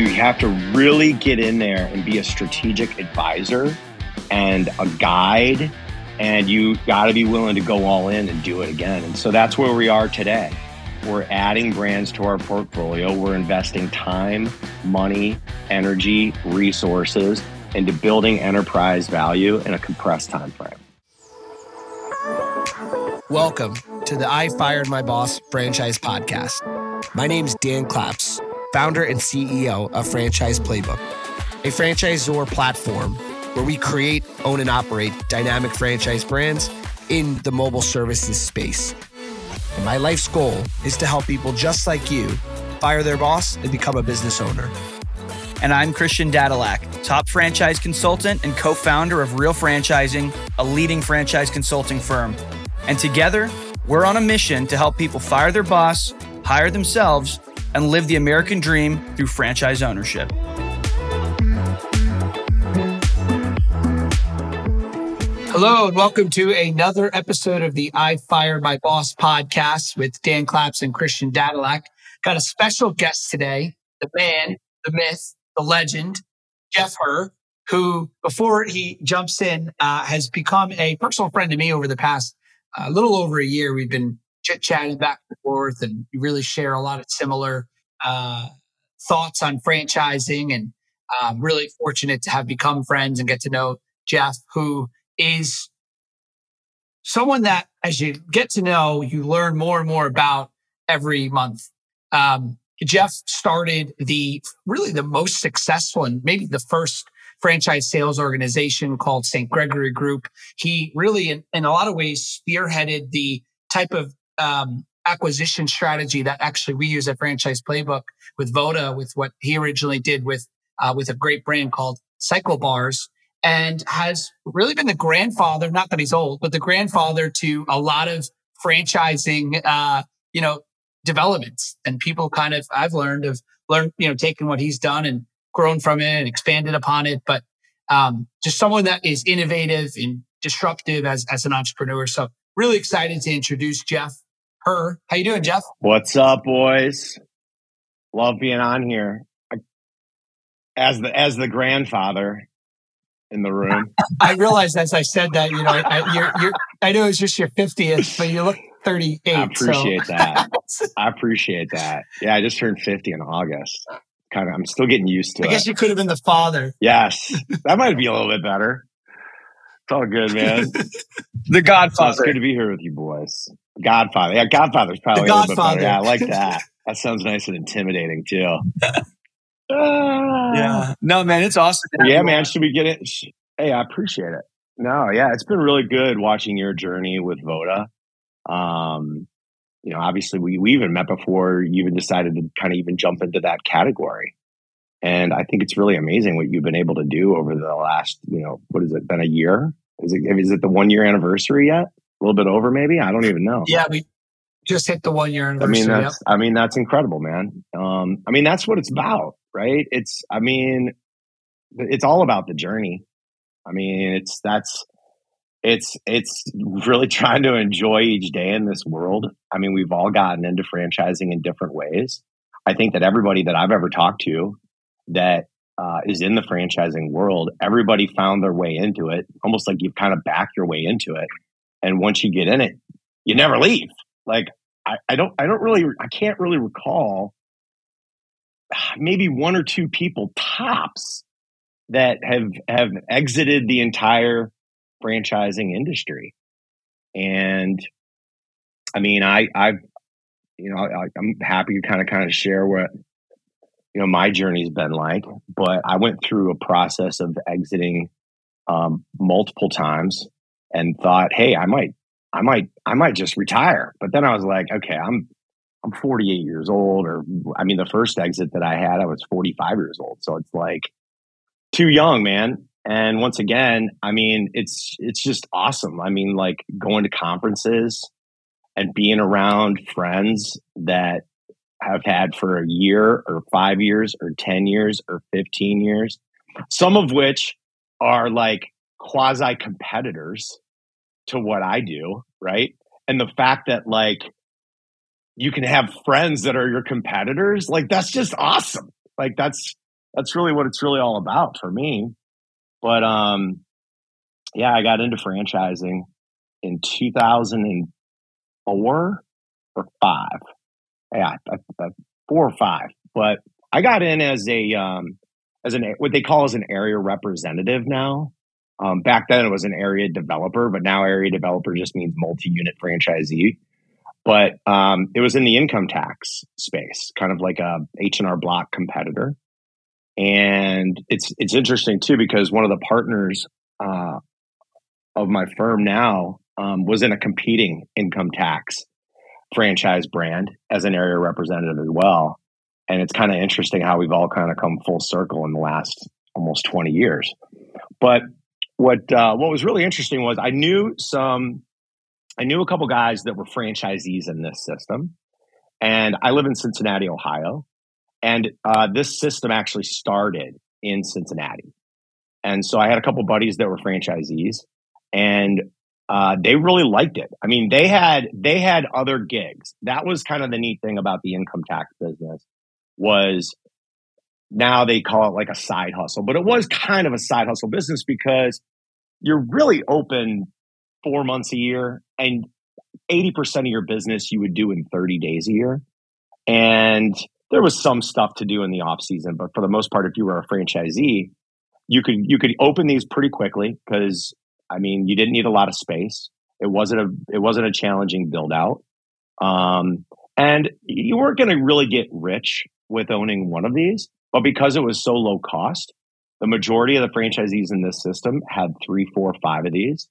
you have to really get in there and be a strategic advisor and a guide, and you got to be willing to go all in and do it again. And so that's where we are today. We're adding brands to our portfolio. We're investing time, money, energy, resources into building enterprise value in a compressed time frame. Welcome to the I Fired My Boss Franchise Podcast. My name's Dan Claps, founder and CEO of Franchise Playbook, a franchisor platform where we create, own, and operate dynamic franchise brands in the mobile services space. And my life's goal is to help people just like you fire their boss and become a business owner. And I'm Christian Dadulak, top franchise consultant and co-founder of Real Franchising, a leading franchise consulting firm. And together, we're on a mission to help people fire their boss, hire themselves, and live the American dream through franchise ownership. Hello, and welcome to another episode of the I Fired My Boss podcast with Dan Claps and Christian Dadulak. Got a special guest today, the man, the myth, the legend, Jeff Herr, who before he jumps in has become a personal friend to me over the past little over a year. We've been chit-chatting back and forth, and we really share a lot of similar thoughts on franchising, and I'm really fortunate to have become friends and get to know Jeff, who is someone that as you get to know, you learn more and more about every month. Jeff started the most successful and maybe the first franchise sales organization called St. Gregory Group. He really, in a lot of ways, spearheaded the type of acquisition strategy that actually we use at Franchise Playbook with Voda, with what he originally did with a great brand called Cycle Bars, and has really been the grandfather, not that he's old, but the grandfather to a lot of franchising, developments. And people kind of, I've learned, taking what he's done and grown from it and expanded upon it, but just someone that is innovative and disruptive as an entrepreneur. So really excited to introduce Jeff Herr. How you doing, Jeff? What's up, boys? Love being on here. As the grandfather in the room. I realized as I said that, I know it's just your 50th, but you look 38. I appreciate that. Yeah, I just turned 50 in August. I'm still getting used to it. I guess you could have been the father. Yes. That might be a little bit better. It's all good, man. The Godfather. So it's good to be here with you boys. Godfather. Yeah, Godfather's probably a little bit better. Yeah, I like that. That sounds nice and intimidating too. Yeah. No, man, it's awesome. Yeah, man. Should we get it? Hey, I appreciate it. No, yeah, it's been really good watching your journey with Voda. Obviously we even met before you even decided to kind of even jump into that category. And I think it's really amazing what you've been able to do over the last, what has it been, a year? Is it the 1 year anniversary yet? A little bit over maybe? I don't even know. Yeah, we just hit the 1 year anniversary. I mean, that's incredible, man. That's what it's about, right? It's all about the journey. It's really trying to enjoy each day in this world. We've all gotten into franchising in different ways. I think that everybody that I've ever talked to that is in the franchising world, everybody found their way into it, almost like you kind of back your way into it. And once you get in it, you never leave. Like I can't really recall maybe one or two people tops that have exited the entire franchising industry. And I'm happy to kind of share what my journey's been like, but I went through a process of exiting multiple times and thought, hey, I might just retire. But then I was like, okay, I'm 48 years old, the first exit that I had, I was 45 years old. So it's like too young, man. And once again, it's just awesome. Going to conferences and being around friends that have had for a year or 5 years or 10 years or 15 years, some of which are like quasi competitors to what I do, right? And the fact that you can have friends that are your competitors, that's just awesome. That's that's really what it's really all about for me. But yeah, I got into franchising in 2004 or five. Yeah, 4 or 5. But I got in as a what they call as an area representative now. Back then it was an area developer, but now area developer just means multi-unit franchisee. But it was in the income tax space, kind of like a H&R Block competitor. And it's interesting too, because one of the partners of my firm now was in a competing income tax franchise brand as an area representative as well. And it's kind of interesting how we've all kind of come full circle in the last almost 20 years. But what was really interesting was I knew a couple guys that were franchisees in this system, and I live in Cincinnati, Ohio, and this system actually started in Cincinnati. And so I had a couple buddies that were franchisees, and they really liked it. I mean, they had other gigs. That was kind of the neat thing about the income tax business, was now they call it like a side hustle, but it was kind of a side hustle business because you're really open 4 months a year, and 80% of your business you would do in 30 days a year. And there was some stuff to do in the off season, but for the most part, if you were a franchisee, you could open these pretty quickly because, I mean, you didn't need a lot of space. It wasn't a challenging build out. And you weren't going to really get rich with owning one of these, but because it was so low cost, the majority of the franchisees in this system had 3, 4, 5 of these.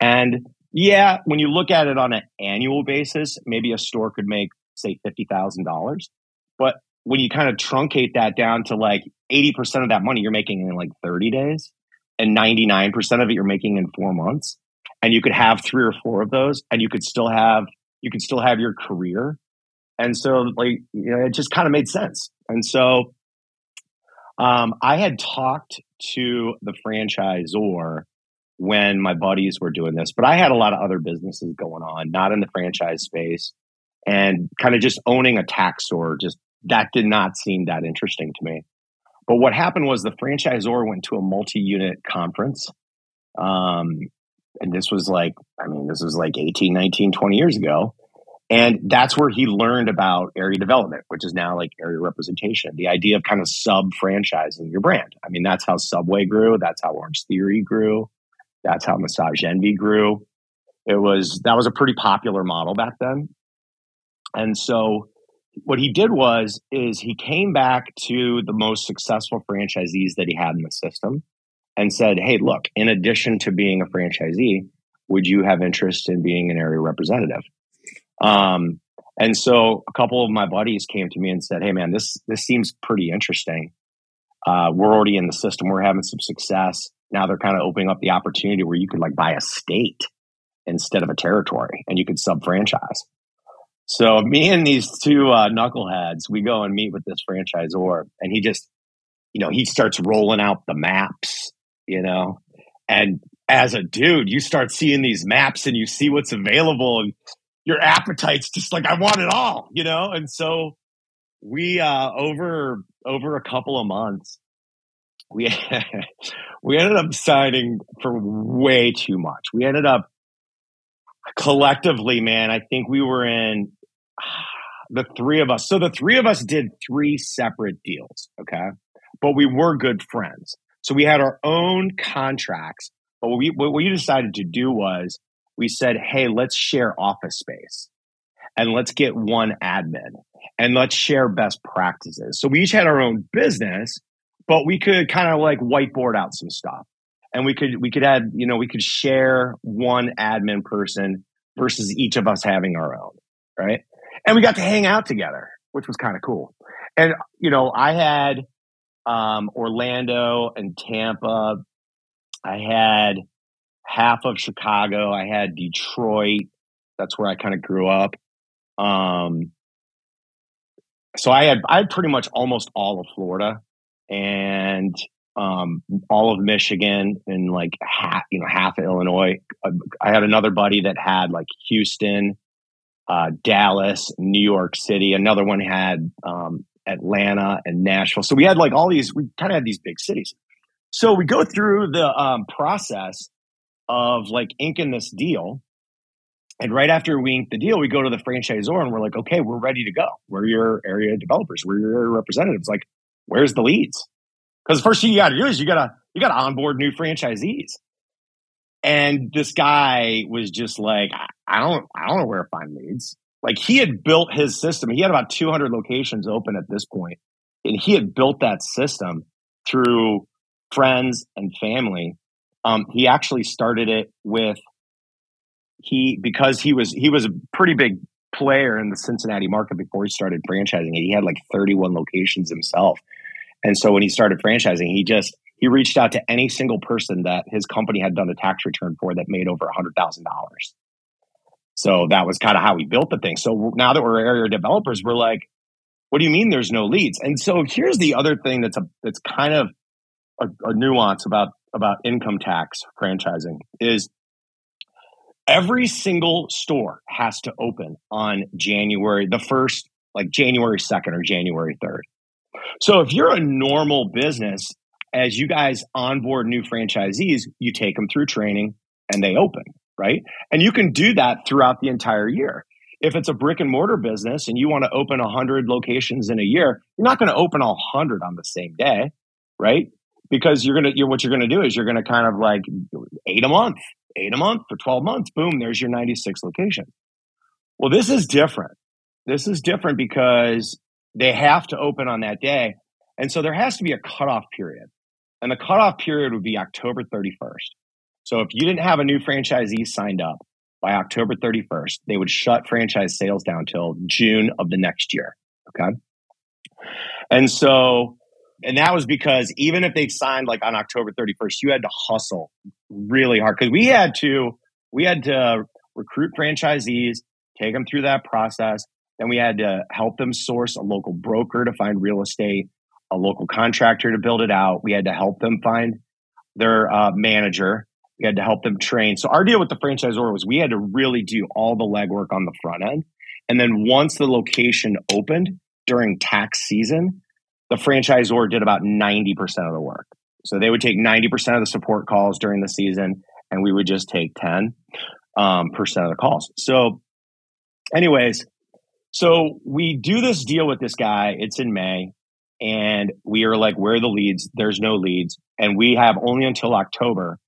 And yeah, when you look at it on an annual basis, maybe a store could make, say, $50,000. But when you kind of truncate that down to like 80% of that money you're making in like 30 days, and 99% of it you're making in 4 months, and you could have 3 or 4 of those, and you could still have your career. And so, like, you know, it just kind of made sense. And so I had talked to the franchisor when my buddies were doing this, but I had a lot of other businesses going on, not in the franchise space, and kind of just owning a tax store, just that did not seem that interesting to me. But what happened was the franchisor went to a multi-unit conference. And this was like, 18, 19, 20 years ago. And that's where he learned about area development, which is now like area representation, the idea of kind of sub-franchising your brand. I mean, that's how Subway grew. That's how Orange Theory grew. That's how Massage Envy grew. That was a pretty popular model back then. And so what he did is he came back to the most successful franchisees that he had in the system and said, hey, look, in addition to being a franchisee, would you have interest in being an area representative? And so a couple of my buddies came to me and said, hey man, this seems pretty interesting. We're already in the system. We're having some success. Now they're kind of opening up the opportunity where you could like buy a state instead of a territory and you could sub-franchise. So me and these two knuckleheads, we go and meet with this franchisor, and he just, you know, he starts rolling out the maps, you know, and as a dude, you start seeing these maps and you see what's available and your appetite's just like, I want it all, you know? And so we, over a couple of months, we ended up signing for way too much. We ended up collectively, man, I think we were in the three of us. So the three of us did 3 separate deals, okay? But we were good friends. So we had our own contracts. But what we decided to do was we said, hey, let's share office space and let's get one admin and let's share best practices. So we each had our own business, but we could kind of like whiteboard out some stuff. And we could add, you know, we could share one admin person versus each of us having our own, right? And we got to hang out together, which was kind of cool. And, you know, I had Orlando and Tampa. I had half of Chicago. I had Detroit. That's where I kind of grew up. So I had pretty much almost all of Florida and all of Michigan and like half of Illinois. I had another buddy that had like Houston, Dallas, New York City. Another one had Atlanta and Nashville. So we had like all these, we kind of had these big cities. So we go through the process of like inking this deal. And right after we ink the deal, we go to the franchisor and we're like, okay, we're ready to go. We're your area developers. We're your area representatives. Like, where's the leads? Because the first thing you got to do is you got to onboard new franchisees. And this guy was just like, I don't know where to find leads. Like, he had built his system. He had about 200 locations open at this point, and he had built that system through friends and family. He actually started it with because he was a pretty big player in the Cincinnati market before he started franchising it. He had like 31 locations himself. And so when he started franchising, he reached out to any single person that his company had done a tax return for that made over $100,000. So that was kind of how he built the thing. So now that we're area developers, we're like, what do you mean there's no leads? And so here's the other thing that's kind of a nuance about income tax franchising is every single store has to open on January 2nd or January 3rd. So if you're a normal business, as you guys onboard new franchisees, you take them through training and they open, right? And you can do that throughout the entire year. If it's a brick and mortar business and you want to open 100 locations in a year, you're not going to open all 100 on the same day, right? Because what you're going to do is you're going to kind of like eight a month for 12 months, boom, there's your 96 locations. Well, this is different. This is different because they have to open on that day. And so there has to be a cutoff period. And the cutoff period would be October 31st. So if you didn't have a new franchisee signed up by October 31st, they would shut franchise sales down till June of the next year. Okay. And so, and that was because even if they signed like on October 31st, you had to hustle really hard because we had to recruit franchisees, take them through that process. Then we had to help them source a local broker to find real estate, a local contractor to build it out. We had to help them find their manager. We had to help them train. So our deal with the franchisor was we had to really do all the legwork on the front end. And then once the location opened during tax season, the franchisor did about 90% of the work. So they would take 90% of the support calls during the season, and we would just take 10% of the calls. So anyways, so we do this deal with this guy. It's in May. And we are like, where are the leads? There's no leads. And we have only until October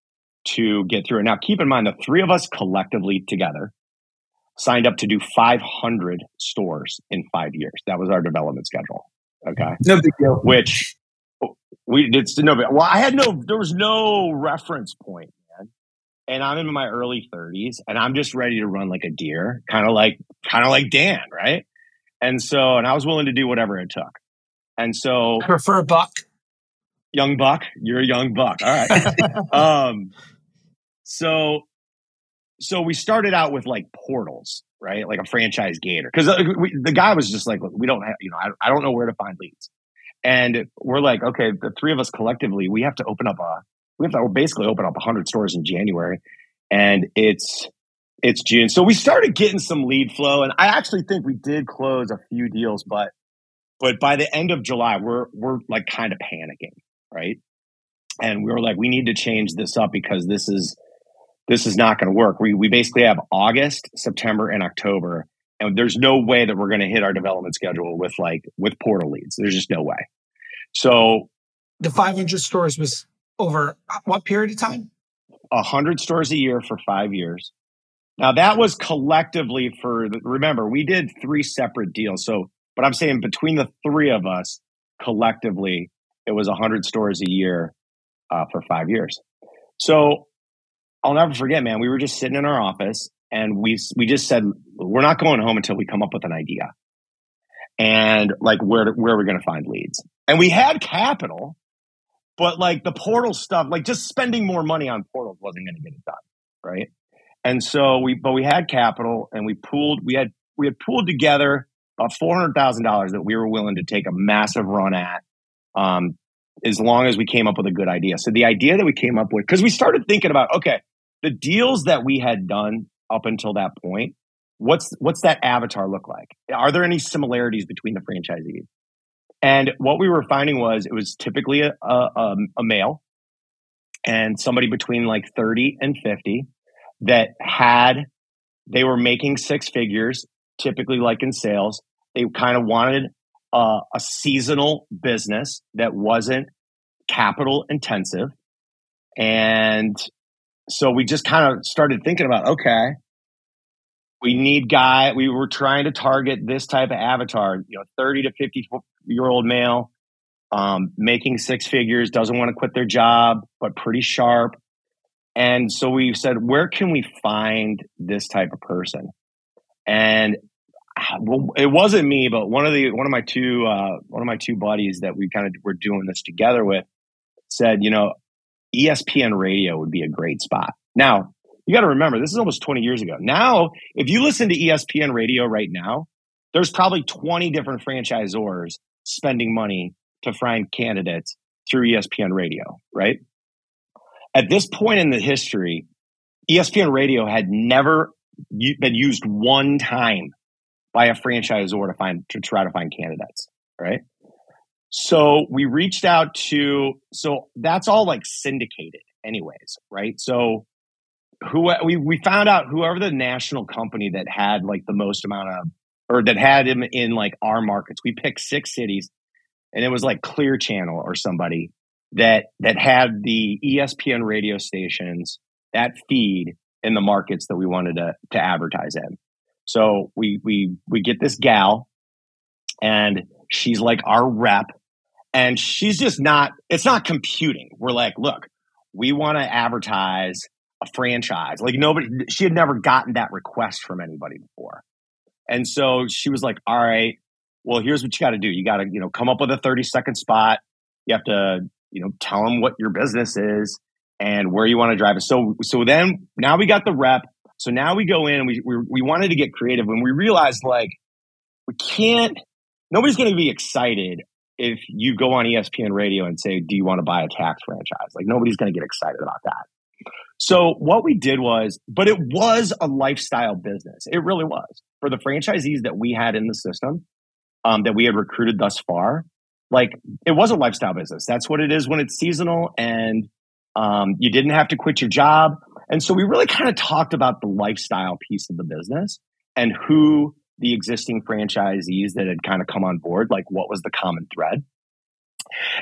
to get through it. Now, keep in mind, the three of us collectively together signed up to do 500 stores in 5 years. That was our development schedule. Okay. No big deal. Which we did. No, well, there was no reference point, man. And I'm in my early 30s and I'm just ready to run like a deer, kind of like Dan, right? And so, and I was willing to do whatever it took. And so I prefer a buck. Young buck. You're a young buck. All right. So we started out with like portals, right? Like a franchise gator. Because the guy was just like, we don't have, I don't know where to find leads. And we're like, okay, the three of us collectively, we have to basically open up 100 stores in January. And it's June. So we started getting some lead flow. And I actually think we did close a few deals, But by the end of July, we're like kind of panicking, right? And we were like, we need to change this up because this is not going to work. We basically have August, September, and October, and there's no way that we're going to hit our development schedule with portal leads. There's just no way. So the 500 stores was over what period of time? 100 stores a year for 5 years. Now that was collectively remember, we did three separate deals. So but I'm saying between the three of us collectively, it was 100 stores a year for 5 years. So I'll never forget, man. We were just sitting in our office and we just said, we're not going home until we come up with an idea. And like, where are we going to find leads? And we had capital, but like the portal stuff, like just spending more money on portals wasn't going to get it done, right? And so we had capital and we had pooled together $400,000 that we were willing to take a massive run at as long as we came up with a good idea. So the idea that we came up with, because we started thinking about, okay, the deals that we had done up until that point, what's that avatar look like? Are there any similarities between the franchisees? And what we were finding was it was typically a male and somebody between like 30 and 50 that they were making six figures, typically like in sales. They kind of wanted a seasonal business that wasn't capital intensive. And so we just kind of started thinking about, okay, we were trying to target this type of avatar, 30 to 50-year-old male, making six figures, doesn't want to quit their job, but pretty sharp. And so we said, where can we find this type of person? And it wasn't me, but one of my two buddies that we kind of were doing this together with said, ESPN Radio would be a great spot. Now, you got to remember, this is almost 20 years ago. Now, if you listen to ESPN Radio right now, there's probably 20 different franchisors spending money to find candidates through ESPN Radio, right? At this point in the history, ESPN Radio had never been used one time by a franchisor to try to find candidates, right? So we reached out so that's all like syndicated anyways, right? So we found out whoever the national company that had like the most amount of, or that had him in like our markets, we picked six cities, and it was like Clear Channel or somebody that had the ESPN radio stations, that feed in the markets that we wanted to advertise in. So we get this gal, and she's like our rep, and she's just not, it's not computing. We're like, look, we want to advertise a franchise. Like she had never gotten that request from anybody before. And so she was like, all right, well, here's what you got to do. You got to, come up with a 30-second spot. You have to, tell them what your business is and where you want to drive it. So then now we got the rep. So now we go in and we wanted to get creative, and we realized like nobody's going to be excited if you go on ESPN Radio and say, do you want to buy a tax franchise? Like nobody's going to get excited about that. So what we did was, but it was a lifestyle business. It really was. For the franchisees that we had in the system, that we had recruited thus far, like it was a lifestyle business. That's what it is when it's seasonal, and you didn't have to quit your job. And so we really kind of talked about the lifestyle piece of the business and who the existing franchisees that had kind of come on board, like what was the common thread.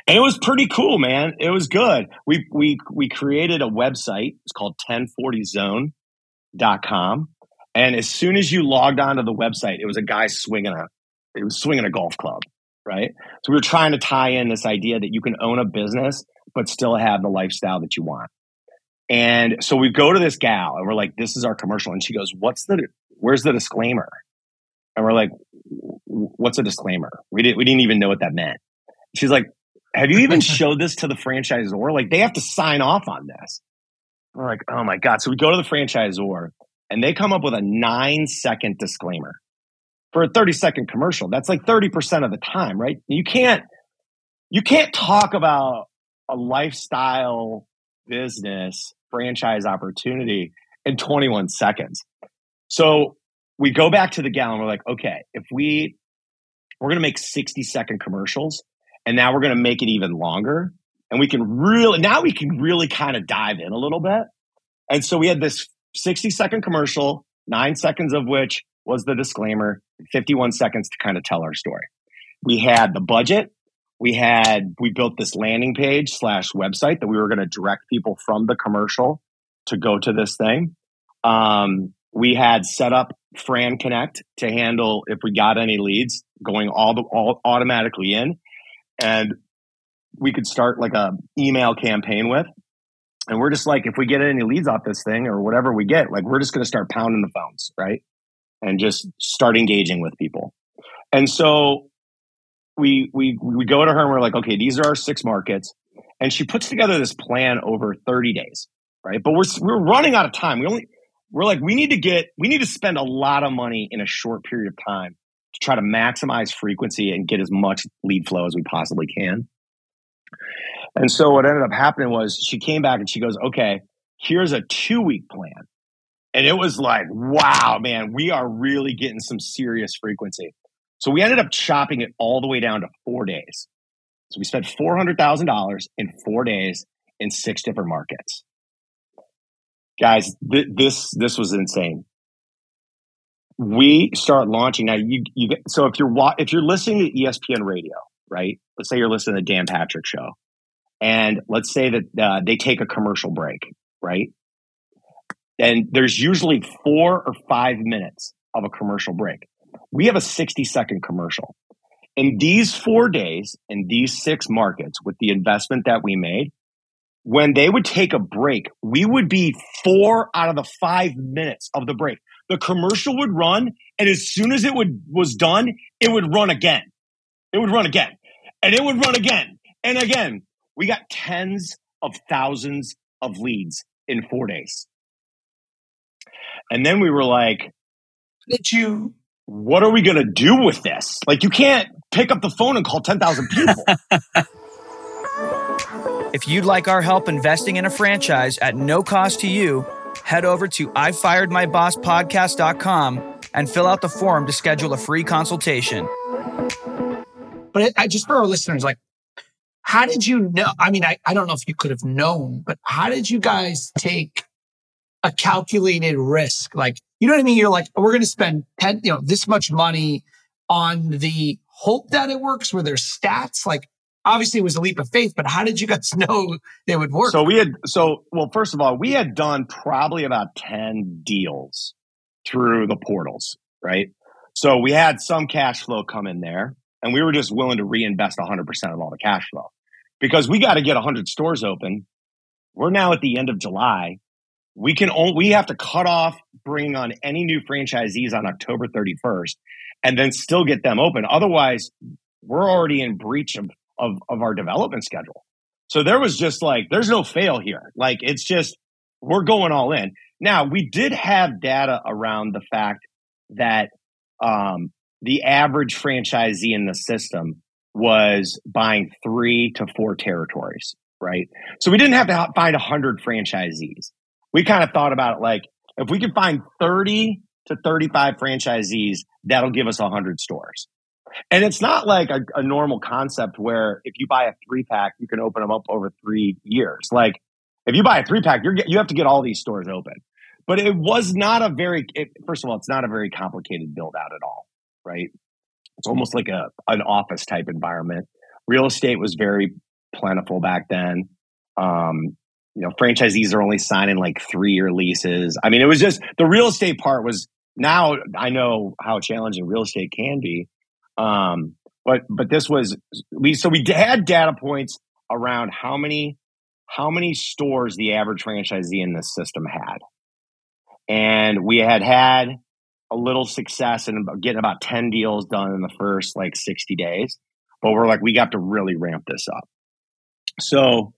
And it was pretty cool, man. It was good. We created a website. It's called 1040zone.com. And as soon as you logged onto the website, it was a guy swinging a golf club, right? So we were trying to tie in this idea that you can own a business, but still have the lifestyle that you want. And so we go to this gal and we're like, this is our commercial. And she goes, where's the disclaimer? And we're like, what's a disclaimer? We didn't even know what that meant. She's like, have you even showed this to the franchisor? Like they have to sign off on this. We're like, oh my God. So we go to the franchisor and they come up with a 9-second disclaimer for a 30-second commercial. That's like 30% of the time, right? You can't talk about a lifestyle business franchise opportunity in 21 seconds. So we go back to the gal and we're like, okay, if we're going to make 60-second commercials, and now we're going to make it even longer, and we can really kind of dive in a little bit. And so we had this 60-second commercial, 9 seconds of which was the disclaimer, 51 seconds to kind of tell our story. We had the budget. We built this landing page / website that we were going to direct people from the commercial to go to this thing. We had set up FranConnect to handle if we got any leads going all automatically in, and we could start like a email campaign with. And we're just like, if we get any leads off this thing or whatever we get, like we're just going to start pounding the phones, right? And just start engaging with people. And so we go to her and we're like, okay, these are our six markets, and she puts together this plan over 30 days, right? But we're running out of time. We're like, we need to spend a lot of money in a short period of time to try to maximize frequency and get as much lead flow as we possibly can. And so what ended up happening was she came back and she goes, okay, here's a 2-week plan. And it was like, wow, man, we are really getting some serious frequency. So we ended up chopping it all the way down to 4 days. So we spent $400,000 in 4 days in 6 different markets. Guys, this was insane. We start launching now. So if you're listening to ESPN Radio, right? Let's say you're listening to the Dan Patrick Show, and let's say that they take a commercial break, right? And there's usually 4 or 5 minutes of a commercial break. We have a 60-second commercial. In these 4 days, in these 6 markets, with the investment that we made, when they would take a break, we would be 4 out of the 5 minutes of the break. The commercial would run, and as soon as it was done, it would run again. It would run again, and it would run again, and again. We got tens of thousands of leads in 4 days. And then we were like, what are we going to do with this? Like, you can't pick up the phone and call 10,000 people. If you'd like our help investing in a franchise at no cost to you, head over to IFiredMyBossPodcast.com and fill out the form to schedule a free consultation. But just for our listeners, like, how did you know? I mean, I don't know if you could have known, but how did you guys take a calculated risk? Like, you know what I mean? You're like, oh, we're going to spend this much money on the hope that it works. Were there stats? Like, obviously it was a leap of faith, but how did you guys know they would work? So, first of all, we had done probably about 10 deals through the portals, right? So we had some cash flow come in there, and we were just willing to reinvest 100% of all the cash flow because we got to get 100 stores open. We're now at the end of July. We have to cut off bringing on any new franchisees on October 31st and then still get them open. Otherwise, we're already in breach of our development schedule. So there was just like, there's no fail here. Like, it's just, we're going all in. Now, we did have data around the fact that the average franchisee in the system was buying 3 to 4 territories, right? So we didn't have to find 100 franchisees. We kind of thought about it like, if we can find 30 to 35 franchisees, that'll give us 100 stores. And it's not like a normal concept where if you buy a 3-pack, you can open them up over 3 years. Like, if you buy a 3-pack, you have to get all these stores open. But it was not a very, first of all, it's not a very complicated build out at all, right? It's almost like an office type environment. Real estate was very plentiful back then. Franchisees are only signing like 3-year leases. I mean, it was just the real estate part was, now I know how challenging real estate can be. But this was, we had data points around how many stores the average franchisee in this system had. And we had a little success in getting about 10 deals done in the first like 60 days, but we're like, we got to really ramp this up. So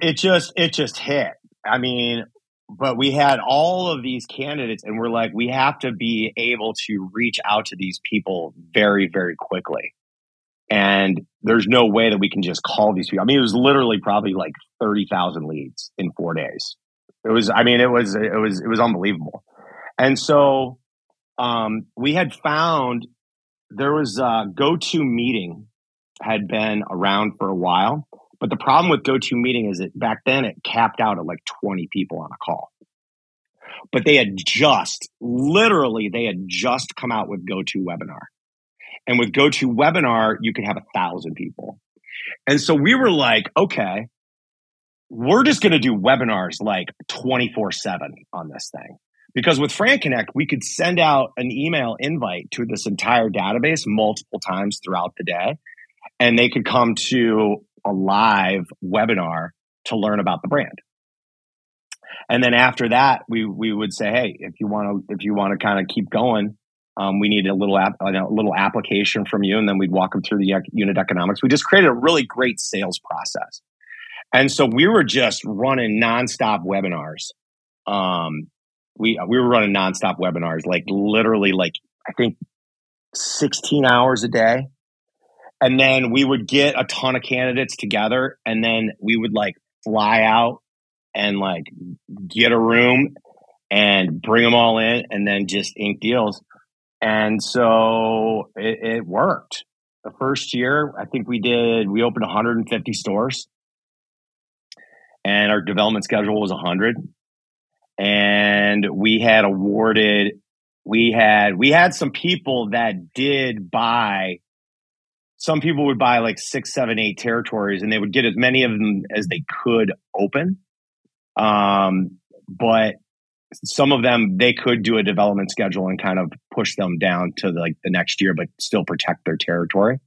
it just hit. I mean, but we had all of these candidates, and we're like, we have to be able to reach out to these people very, very quickly. And there's no way that we can just call these people. I mean, it was literally probably like 30,000 leads in 4 days. It was unbelievable. And so we had found there was a GoToMeeting had been around for a while. But the problem with GoToMeeting is that back then it capped out at like 20 people on a call. But they had just come out with GoToWebinar. And with GoToWebinar, you could have 1,000 people. And so we were like, okay, we're just going to do webinars like 24/7 on this thing. Because with FranConnect, we could send out an email invite to this entire database multiple times throughout the day. And they could come to a live webinar to learn about the brand. And then after that, we would say, hey, if you want to kind of keep going, we need a little application from you. And then we'd walk them through the unit economics. We just created a really great sales process. And so we were just running nonstop webinars. We were running nonstop webinars, like literally like, I think 16 hours a day. And then we would get a ton of candidates together, and then we would like fly out and like get a room and bring them all in and then just ink deals. And so it worked. The first year, I think we opened 150 stores, and our development schedule was 100. And we had some people that did buy. Some people would buy like 6, 7, 8 territories, and they would get as many of them as they could open. But some of them, they could do a development schedule and kind of push them down to like the next year, but still protect their territory.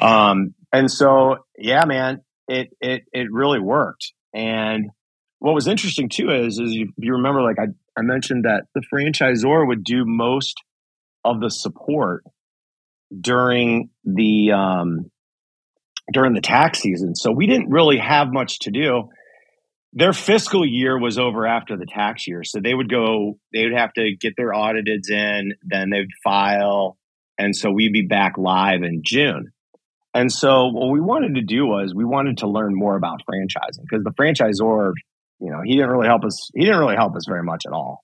And so, yeah, man, it really worked. And what was interesting too is you remember, like I mentioned that the franchisor would do most of the support during the tax season. So we didn't really have much to do. Their fiscal year was over after the tax year. So they would have to get their auditeds in, then they'd file. And so we'd be back live in June. And so what we wanted to do was we wanted to learn more about franchising, because the franchisor, he didn't really help us very much at all,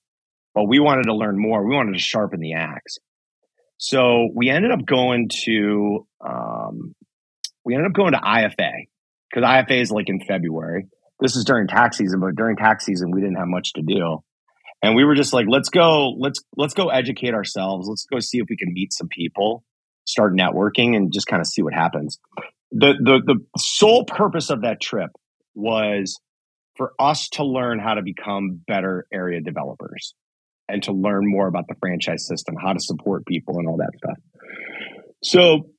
but we wanted to learn more. We wanted to sharpen the axe. So we ended up going to, IFA, because IFA is like in February. This is during tax season, but during tax season, we didn't have much to do. And we were just like, let's go educate ourselves. Let's go see if we can meet some people, start networking, and just kind of see what happens. The sole purpose of that trip was for us to learn how to become better area developers and to learn more about the franchise system, how to support people and all that stuff. So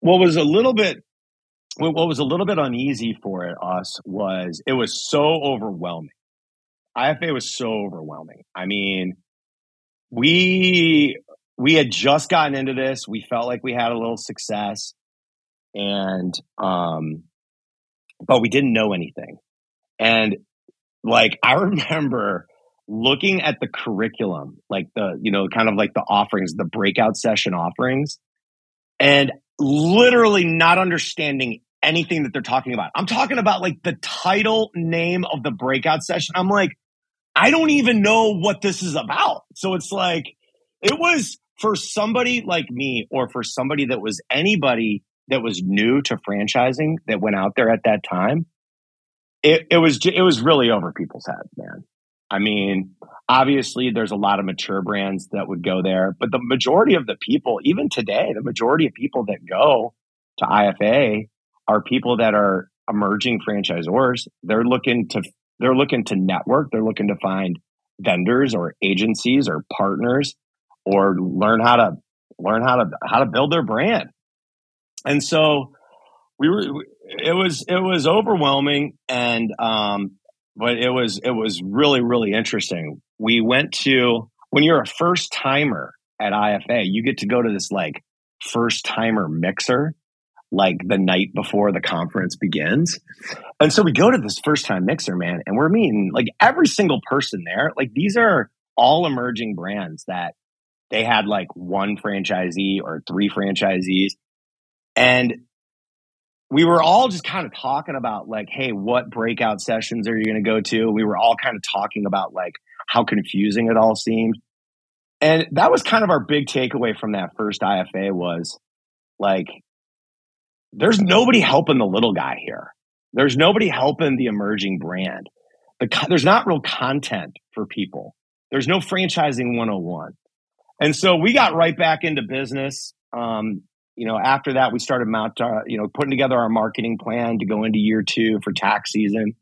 what was a little bit uneasy for us was it was so overwhelming. IFA was so overwhelming. I mean, we had just gotten into this. We felt like we had a little success, and but we didn't know anything. And like I remember looking at the curriculum, like the kind of like the offerings, the breakout session offerings, and literally not understanding anything that they're talking about. I'm talking about like the title name of the breakout session. I'm like, I don't even know what this is about. So it's like, it was for somebody like me, or for somebody that was anybody that was new to franchising that went out there at that time. It was really over people's heads, man. I mean, obviously there's a lot of mature brands that would go there, but the majority of the people, even today, the majority of people that go to IFA are people that are emerging franchisors. They're looking to network. They're looking to find vendors or agencies or partners, or learn how to build their brand. And so it was overwhelming, and but it was really, really interesting. We went to, when you're a first timer at IFA, you get to go to this like first timer mixer, like the night before the conference begins. And so we go to this first time mixer, man, and we're meeting like every single person there. Like these are all emerging brands that they had like one franchisee or 3 franchisees. And we were all just kind of talking about like, hey, what breakout sessions are you going to go to? We were all kind of talking about like how confusing it all seemed. And that was kind of our big takeaway from that first IFA was like, there's nobody helping the little guy here. There's nobody helping the emerging brand. There's not real content for people. There's no franchising 101. And so we got right back into business. After that, we started putting together our marketing plan to go into year 2 for tax season.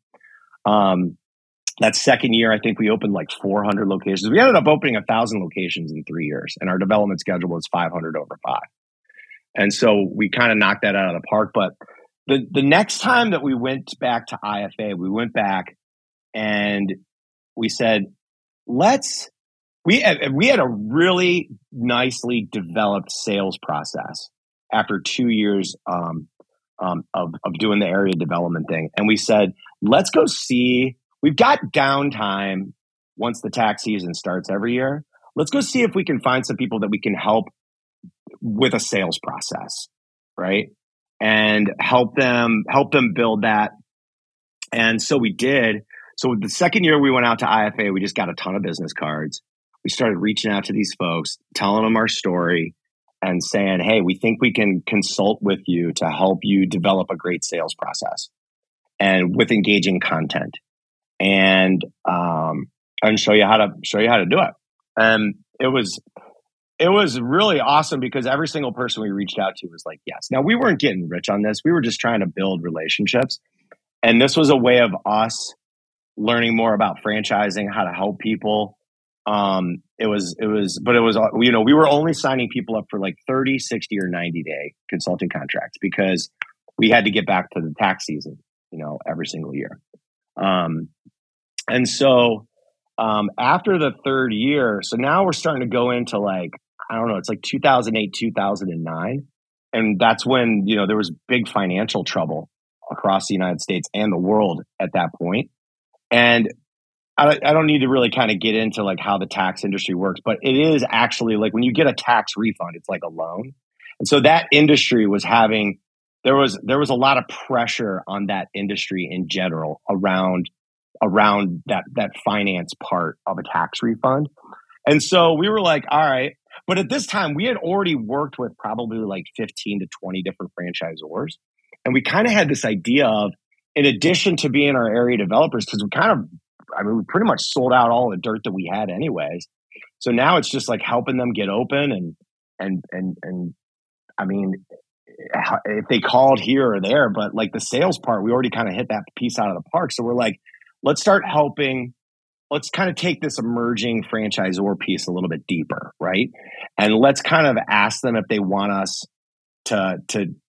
That second year, I think we opened like 400 locations. We ended up opening 1,000 locations in 3 years, and our development schedule was 500/5. And so we kind of knocked that out of the park. But the next time that we went back to IFA, we went back and we said, we had a really nicely developed sales process after 2 years of doing the area development thing. And we said, let's go see, we've got downtime once the tax season starts every year. Let's go see if we can find some people that we can help with a sales process, right? And help them build that. And so we did. So the second year we went out to IFA, we just got a ton of business cards. we started reaching out to these folks, telling them our story and saying, hey, we think we can consult with you to help you develop a great sales process and with engaging content and show you how to do it. And it was really awesome because every single person we reached out to was like, yes. Now, we weren't getting rich on this. We were just trying to build relationships. And this was a way of us learning more about franchising, how to help people. It was, we were only signing people up for like 30, 60 or 90 day consulting contracts because we had to get back to the tax season, every single year. And so, after the third year, so now we're starting to go into it's like 2008, 2009. And that's when, there was big financial trouble across the United States and the world at that point. And I don't need to really kind of get into how the tax industry works, but it is actually when you get a tax refund, it's like a loan. And so that industry was having, there was a lot of pressure on that industry in general around that finance part of a tax refund. And so we were like, all right, but at this time we had already worked with probably 15 to 20 different franchisors. And we kind of had this idea of, in addition to being our area developers, because we pretty much sold out all the dirt that we had anyways. So now it's just helping them get open and if they called here or there, but the sales part, we already kind of hit that piece out of the park. So we're like, let's start helping. Let's kind of take this emerging franchisor piece a little bit deeper, right? And let's kind of ask them if they want us to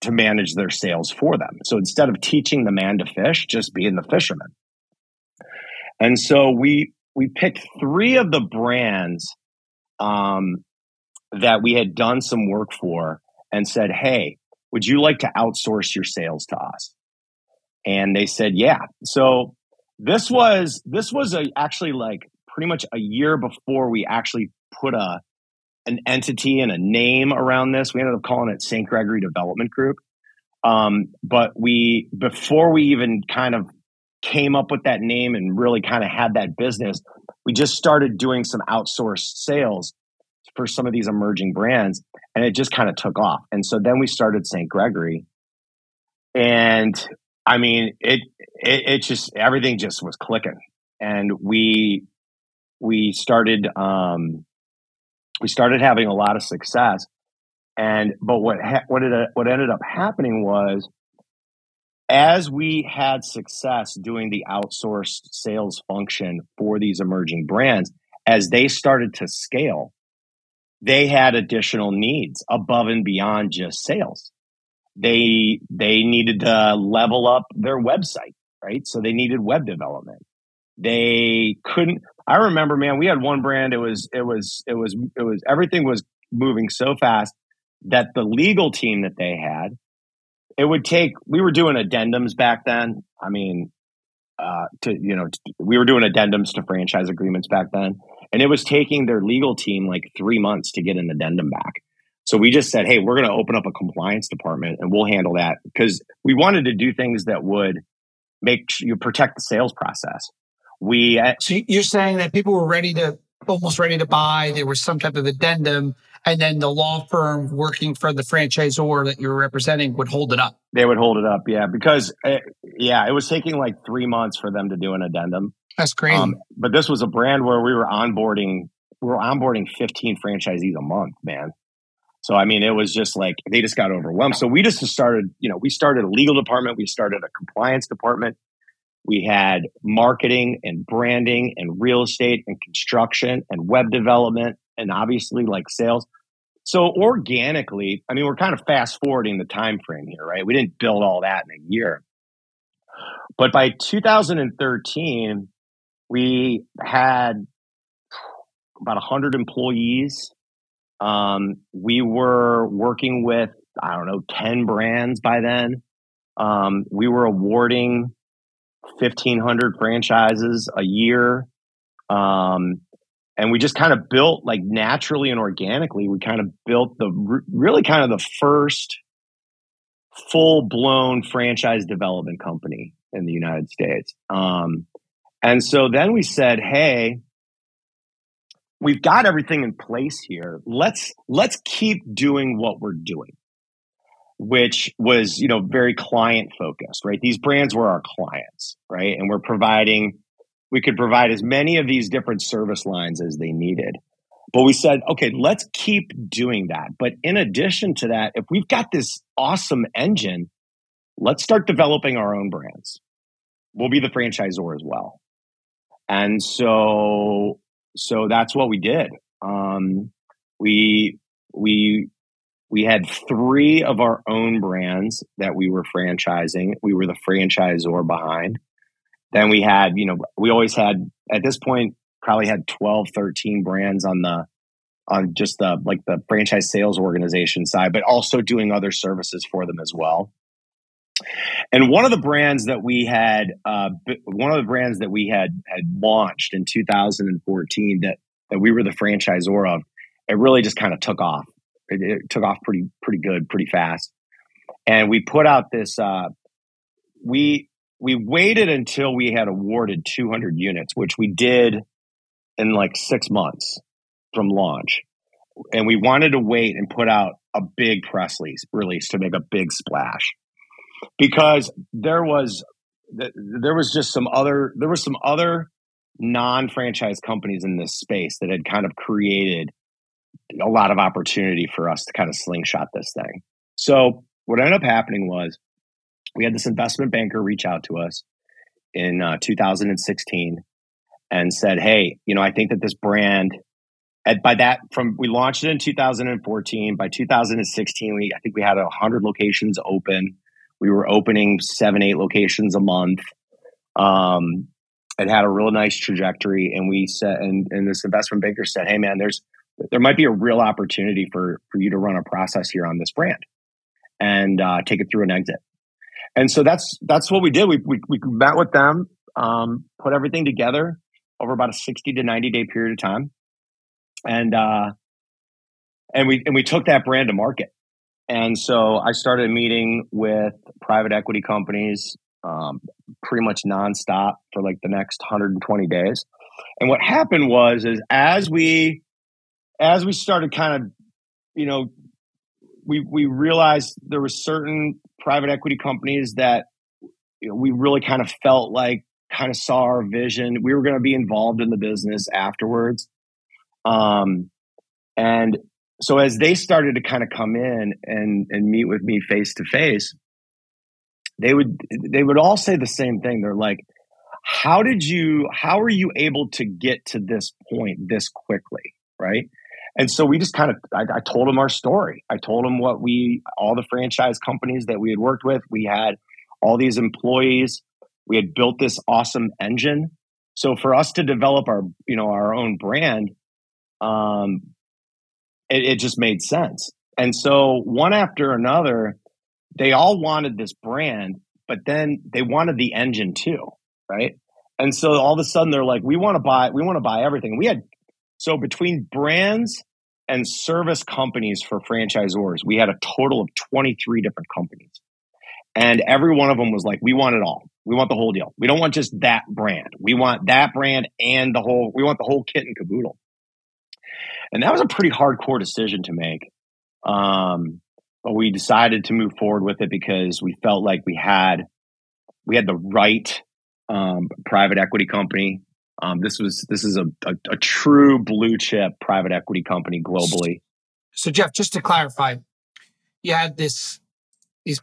manage their sales for them. So instead of teaching the man to fish, just being the fisherman. And so we picked three of the brands that we had done some work for and said, hey, would you like to outsource your sales to us? And they said, yeah. So This was actually pretty much a year before we actually put an entity and a name around this. We ended up calling it St. Gregory Development Group. But before we even kind of came up with that name and really kind of had that business, we just started doing some outsourced sales for some of these emerging brands, and it just kind of took off. And so then we started St. Gregory, and everything just was clicking, and we started having a lot of success. But what ended up happening was, as we had success doing the outsourced sales function for these emerging brands, as they started to scale, they had additional needs above and beyond just sales. They needed to level up their website, right? So they needed web development. They couldn't. I remember, man, we had one brand. It was everything was moving so fast that the legal team that they had, we were doing addendums back then. We were doing addendums to franchise agreements back then, and it was taking their legal team 3 months to get an addendum back. So we just said, hey, we're going to open up a compliance department and we'll handle that, because we wanted to do things that would make you protect the sales process. So you're saying that people were almost ready to buy. There was some type of addendum, and then the law firm working for the franchisor that you were representing would hold it up. They would hold it up. Yeah. Because it was taking 3 months for them to do an addendum. That's crazy. But this was a brand where we were onboarding 15 franchisees a month, man. So, it was just they just got overwhelmed. So we just started, we started a legal department. We started a compliance department. We had marketing and branding and real estate and construction and web development and obviously sales. So organically, we're kind of fast forwarding the time frame here, right? We didn't build all that in a year. But by 2013, we had about 100 employees. We were working with, 10 brands by then. We were awarding 1,500 franchises a year. And we just kind of built naturally and organically, we kind of built the first full-blown franchise development company in the United States. And so then we said, hey, We've got everything in place here. Let's keep doing what we're doing, which was, you know, very client focused, right? These brands were our clients, right? And we could provide as many of these different service lines as they needed. But we said, okay, let's keep doing that. But in addition to that, if we've got this awesome engine, let's start developing our own brands. We'll be the franchisor as well. And so that's what we did. We had three of our own brands that we were franchising. We were the franchisor behind. Then we had, you know, we always had, at this point, probably had 12, 13 brands on just the franchise sales organization side, but also doing other services for them as well. And one of the brands that we had, had launched in 2014 that we were the franchisor of, it really just kind of took off. It took off pretty good, pretty fast. And we put out this. We waited until we had awarded 200 units, which we did in like 6 months from launch. And we wanted to wait and put out a big press release to make a big splash. Because there was some other non-franchise companies in this space that had kind of created a lot of opportunity for us to kind of slingshot this thing. So what ended up happening was we had this investment banker reach out to us in 2016 and said, "Hey, you know, I think that this brand." We launched it in 2014. By 2016, I think we had 100 locations open. We were opening 7-8 locations a month. It had a real nice trajectory, and we said, and this investment banker said, "Hey, man, there might be a real opportunity for you to run a process here on this brand and take it through an exit." And so that's what we did. We met with them, put everything together over about a 60 to 90 day period of time, and we took that brand to market. And so I started meeting with private equity companies pretty much nonstop for like the next 120 days. And what happened was as we started kind of, you know, we realized there were certain private equity companies that, you know, we really kind of felt like kind of saw our vision. We were going to be involved in the business afterwards. And so as they started to kind of come in and meet with me face to face, they would all say the same thing. They're like, how are you able to get to this point this quickly, right? And so we just kind of, I told them our story. I told them all the franchise companies that we had worked with. We had all these employees. We had built this awesome engine. So for us to develop our own brand, it just made sense. And so one after another, they all wanted this brand, but then they wanted the engine too, right? And so all of a sudden they're like, we want to buy everything. So between brands and service companies for franchisors, we had a total of 23 different companies. And every one of them was like, we want it all. We want the whole deal. We don't want just that brand. We want that brand and we want the whole kit and caboodle. And that was a pretty hardcore decision to make. But we decided to move forward with it because we felt like we had the right private equity company. This is a true blue chip private equity company globally. So Jeff, just to clarify, you had these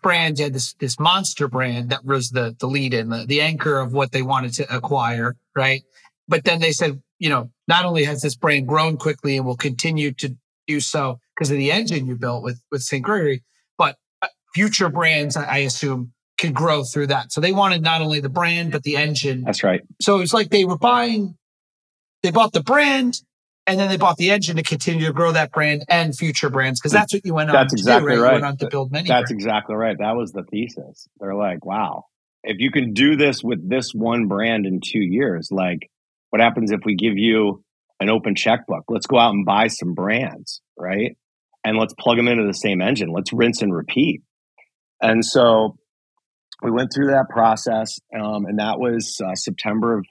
brands, you had this monster brand that was the lead in, the anchor of what they wanted to acquire, right? But then they said, you know, not only has this brand grown quickly and will continue to do so because of the engine you built with St. Gregory, but future brands, I assume, could grow through that. So they wanted not only the brand, but the engine. That's right. So it's like they bought the brand and then they bought the engine to continue to grow that brand and future brands. Because that's what you went on to do, right? You went on to build many brands. That's exactly right. That was the thesis. They're like, wow, if you can do this with this one brand in 2 years, like, what happens if we give you an open checkbook? Let's go out and buy some brands, right? And let's plug them into the same engine. Let's rinse and repeat. And so we went through that process, and that was September of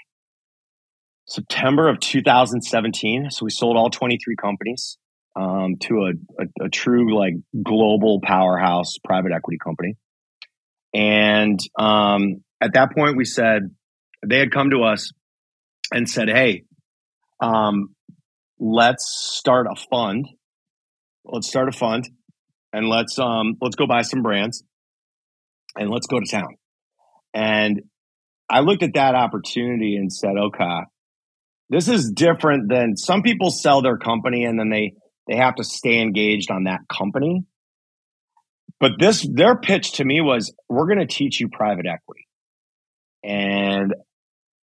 September of 2017. So we sold all 23 companies to a true like global powerhouse private equity company. And at that point we said, they had come to us and said, hey, let's start a fund. Let's start a fund and let's go buy some brands and let's go to town. And I looked at that opportunity and said, okay, this is different than some people sell their company and then they have to stay engaged on that company. But this, their pitch to me was, we're going to teach you private equity and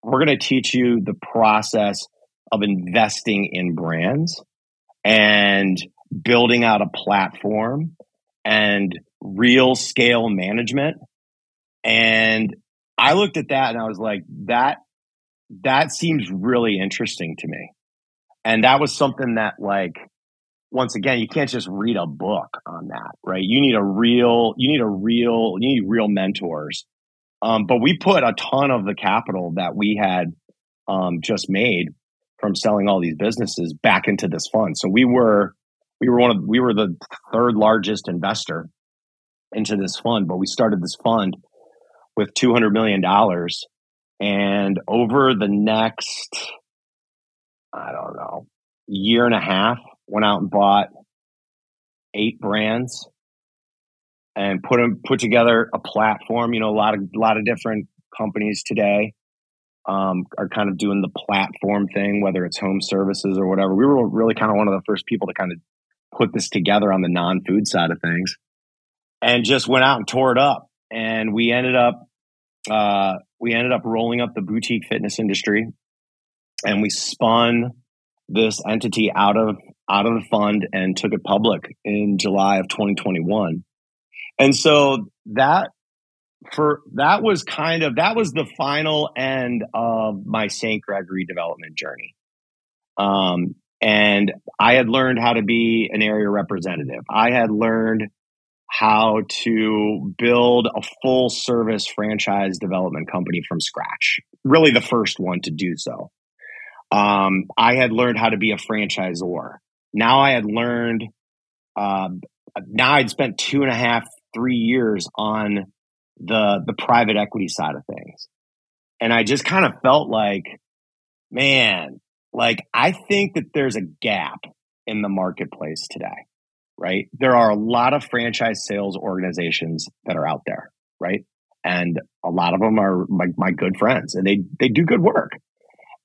we're going to teach you the process of investing in brands and building out a platform and real scale management. And I looked at that and I was like, that seems really interesting to me. And that was something that, like, once again, you can't just read a book on that, right? You need real mentors. But we put a ton of the capital that we had just made from selling all these businesses back into this fund. So we were the third largest investor into this fund, but we started this fund with $200 million. And over the next, I don't know, year and a half, went out and bought 8 brands and put together a platform. You know, a lot of different companies today are kind of doing the platform thing, whether it's home services or whatever. We were really kind of one of the first people to kind of put this together on the non-food side of things, and just went out and tore it up. And we ended up rolling up the boutique fitness industry, and we spun this entity out of the fund and took it public in July of 2021. And so that was the final end of my St. Gregory development journey. And I had learned how to be an area representative. I had learned how to build a full service franchise development company from scratch. Really the first one to do so. I had learned how to be a franchisor. Now I had learned, now I'd spent 2.5-3 years on the private equity side of things. And I just kind of felt like, man, like I think that there's a gap in the marketplace today, right? There are a lot of franchise sales organizations that are out there, right? And a lot of them are my good friends, and they do good work.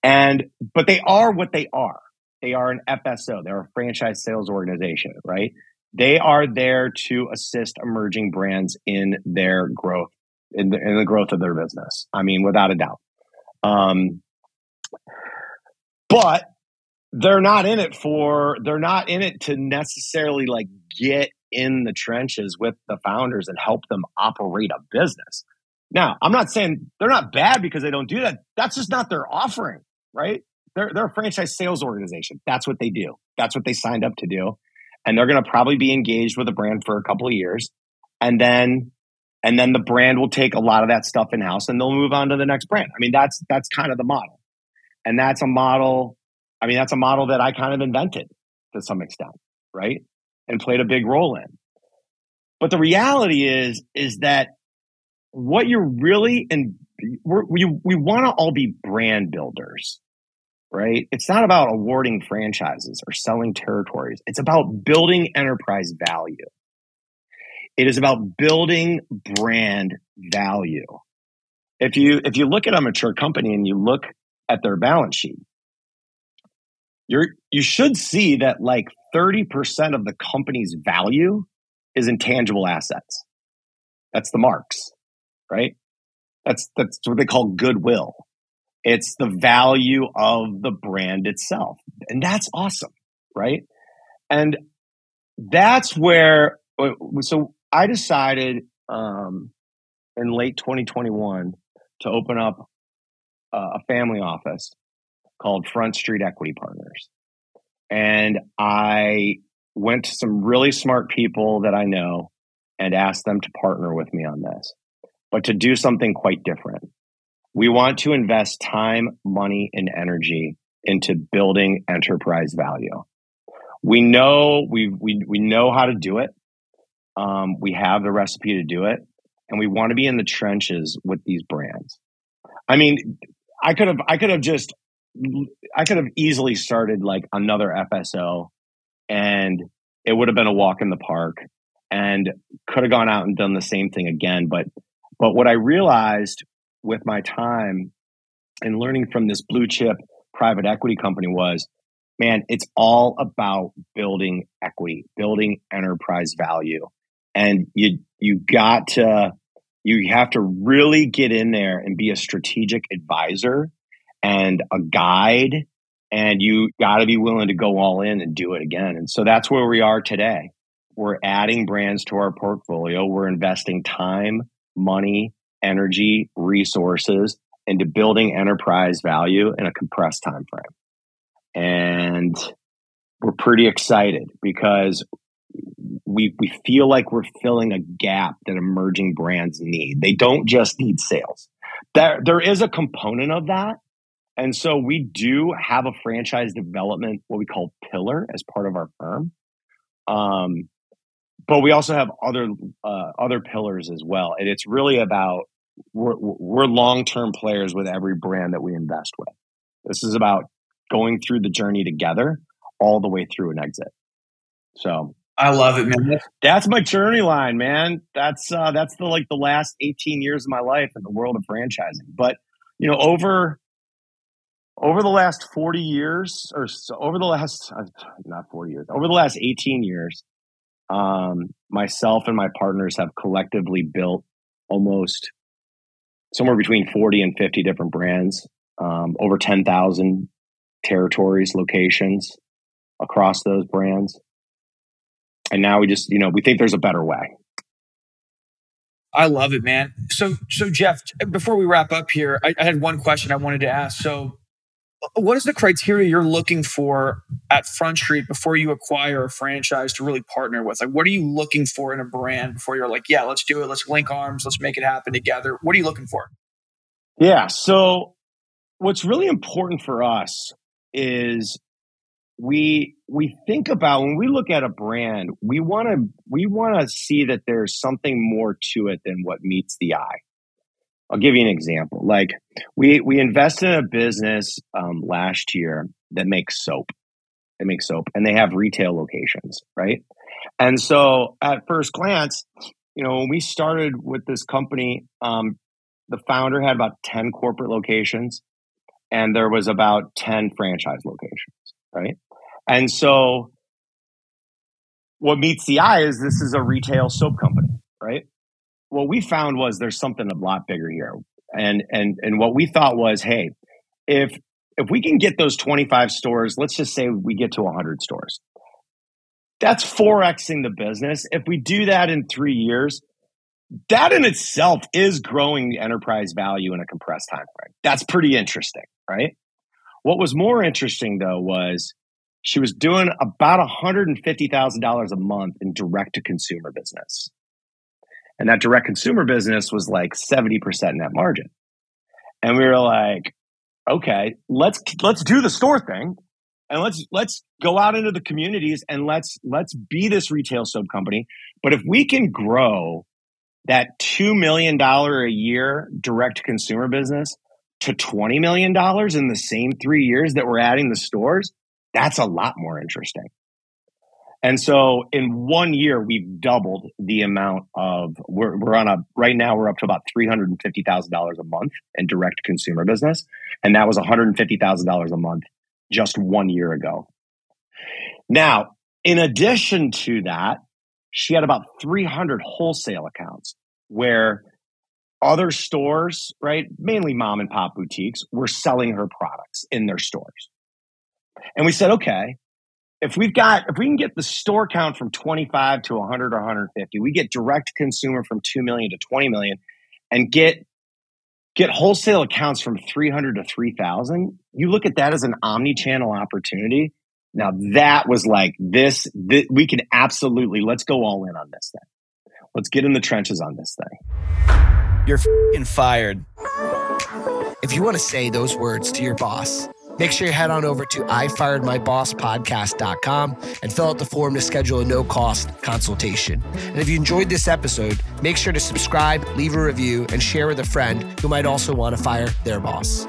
But they are what they are. They are an FSO. They're a franchise sales organization, right? They are there to assist emerging brands in their growth, in the growth of their business. I mean, without a doubt. But they're not in it to necessarily like get in the trenches with the founders and help them operate a business. Now, I'm not saying they're not bad because they don't do that. That's just not their offering, right? They're a franchise sales organization. That's what they do. That's what they signed up to do. And they're going to probably be engaged with a brand for a couple of years. And then the brand will take a lot of that stuff in-house and they'll move on to the next brand. I mean, that's kind of the model. And that's a model that I kind of invented to some extent, right? And played a big role in. But the reality is that what you're really in, we want to all be brand builders, right? It's not about awarding franchises or selling territories. It's about building enterprise value. It is about building brand value. If you look at a mature company and you look at their balance sheet, you should see that like 30% of the company's value is intangible assets. That's the marks, right? That's what they call goodwill. It's the value of the brand itself. And that's awesome, right? And that's where, so I decided in late 2021 to open up a family office called Front Street Equity Partners. And I went to some really smart people that I know and asked them to partner with me on this, but to do something quite different. We want to invest time, money, and energy into building enterprise value. We know we know how to do it. We have the recipe to do it, and we want to be in the trenches with these brands. I mean, I could have easily started like another FSO, and it would have been a walk in the park, and could have gone out and done the same thing again. But what I realized with my time and learning from this blue chip private equity company was, man, it's all about building equity, building enterprise value. And you have to really get in there and be a strategic advisor and a guide, and you got to be willing to go all in and do it again. And so that's where we are today. We're adding brands to our portfolio. We're investing time, money, energy, resources into building enterprise value in a compressed time frame. And we're pretty excited because we feel like we're filling a gap that emerging brands need. They don't just need sales. There is a component of that. And so we do have a franchise development, what we call pillar, as part of our firm. But we also have other pillars as well. And it's really about we're long-term players with every brand that we invest with. This is about going through the journey together all the way through an exit. So I love it, man. That's my journey line, man. That's the last 18 years of my life in the world of franchising. But you know, over the last 18 years, myself and my partners have collectively built almost somewhere between 40 and 50 different brands, over 10,000 territories, locations across those brands. And now we just, we think there's a better way. I love it, man. So Jeff, before we wrap up here, I had one question I wanted to ask. So what is the criteria you're looking for at Front Street before you acquire a franchise to really partner with? Like, what are you looking for in a brand before you're like, yeah, let's do it. Let's link arms. Let's make it happen together. What are you looking for? Yeah. So what's really important for us is we think about, when we look at a brand, we want to see that there's something more to it than what meets the eye. I'll give you an example. Like we invested in a business last year that makes soap. They make soap and they have retail locations, right? And so at first glance, when we started with this company, the founder had about 10 corporate locations and there was about 10 franchise locations, right? And so what meets the eye is this is a retail soap company, right? What we found was there's something a lot bigger here. And what we thought was, hey, if we can get those 25 stores, let's just say we get to 100 stores. That's 4Xing the business. If we do that in 3 years, that in itself is growing enterprise value in a compressed time frame. That's pretty interesting, right? What was more interesting though was she was doing about $150,000 a month in direct-to-consumer business. And that direct consumer business was like 70% net margin. And we were like, okay, let's do the store thing. And let's go out into the communities and let's be this retail soap company. But if we can grow that $2 million a year direct to consumer business to $20 million in the same 3 years that we're adding the stores, that's a lot more interesting. And so in 1 year, we've doubled the amount of, right now we're up to about $350,000 a month in direct consumer business. And that was $150,000 a month just 1 year ago. Now, in addition to that, she had about 300 wholesale accounts where other stores, right, mainly mom and pop boutiques, were selling her products in their stores. And we said, okay, if we can get the store count from 25 to 100 or 150, we get direct consumer from 2 million to 20 million and get wholesale accounts from 300 to 3,000. You look at that as an omni-channel opportunity. Now that was like this, we can absolutely, let's go all in on this thing. Let's get in the trenches on this thing. You're f***ing fired. If you want to say those words to your boss, make sure you head on over to ifiredmybosspodcast.com and fill out the form to schedule a no-cost consultation. And if you enjoyed this episode, make sure to subscribe, leave a review, and share with a friend who might also want to fire their boss.